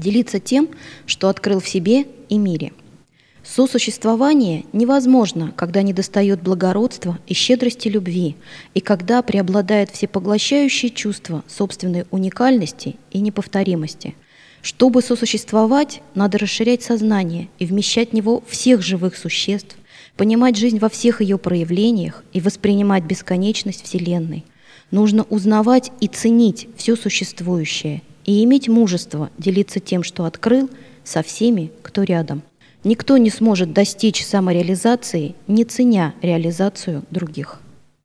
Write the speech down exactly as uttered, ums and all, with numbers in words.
делиться тем, что открыл в себе и мире. Сосуществование невозможно, когда недостает благородства и щедрости любви, и когда преобладает всепоглощающее чувство собственной уникальности и неповторимости. Чтобы сосуществовать, надо расширять сознание и вмещать в него всех живых существ, понимать жизнь во всех ее проявлениях и воспринимать бесконечность Вселенной. Нужно узнавать и ценить все существующее и иметь мужество делиться тем, что открыл, со всеми, кто рядом. Никто не сможет достичь самореализации, не ценя реализацию других.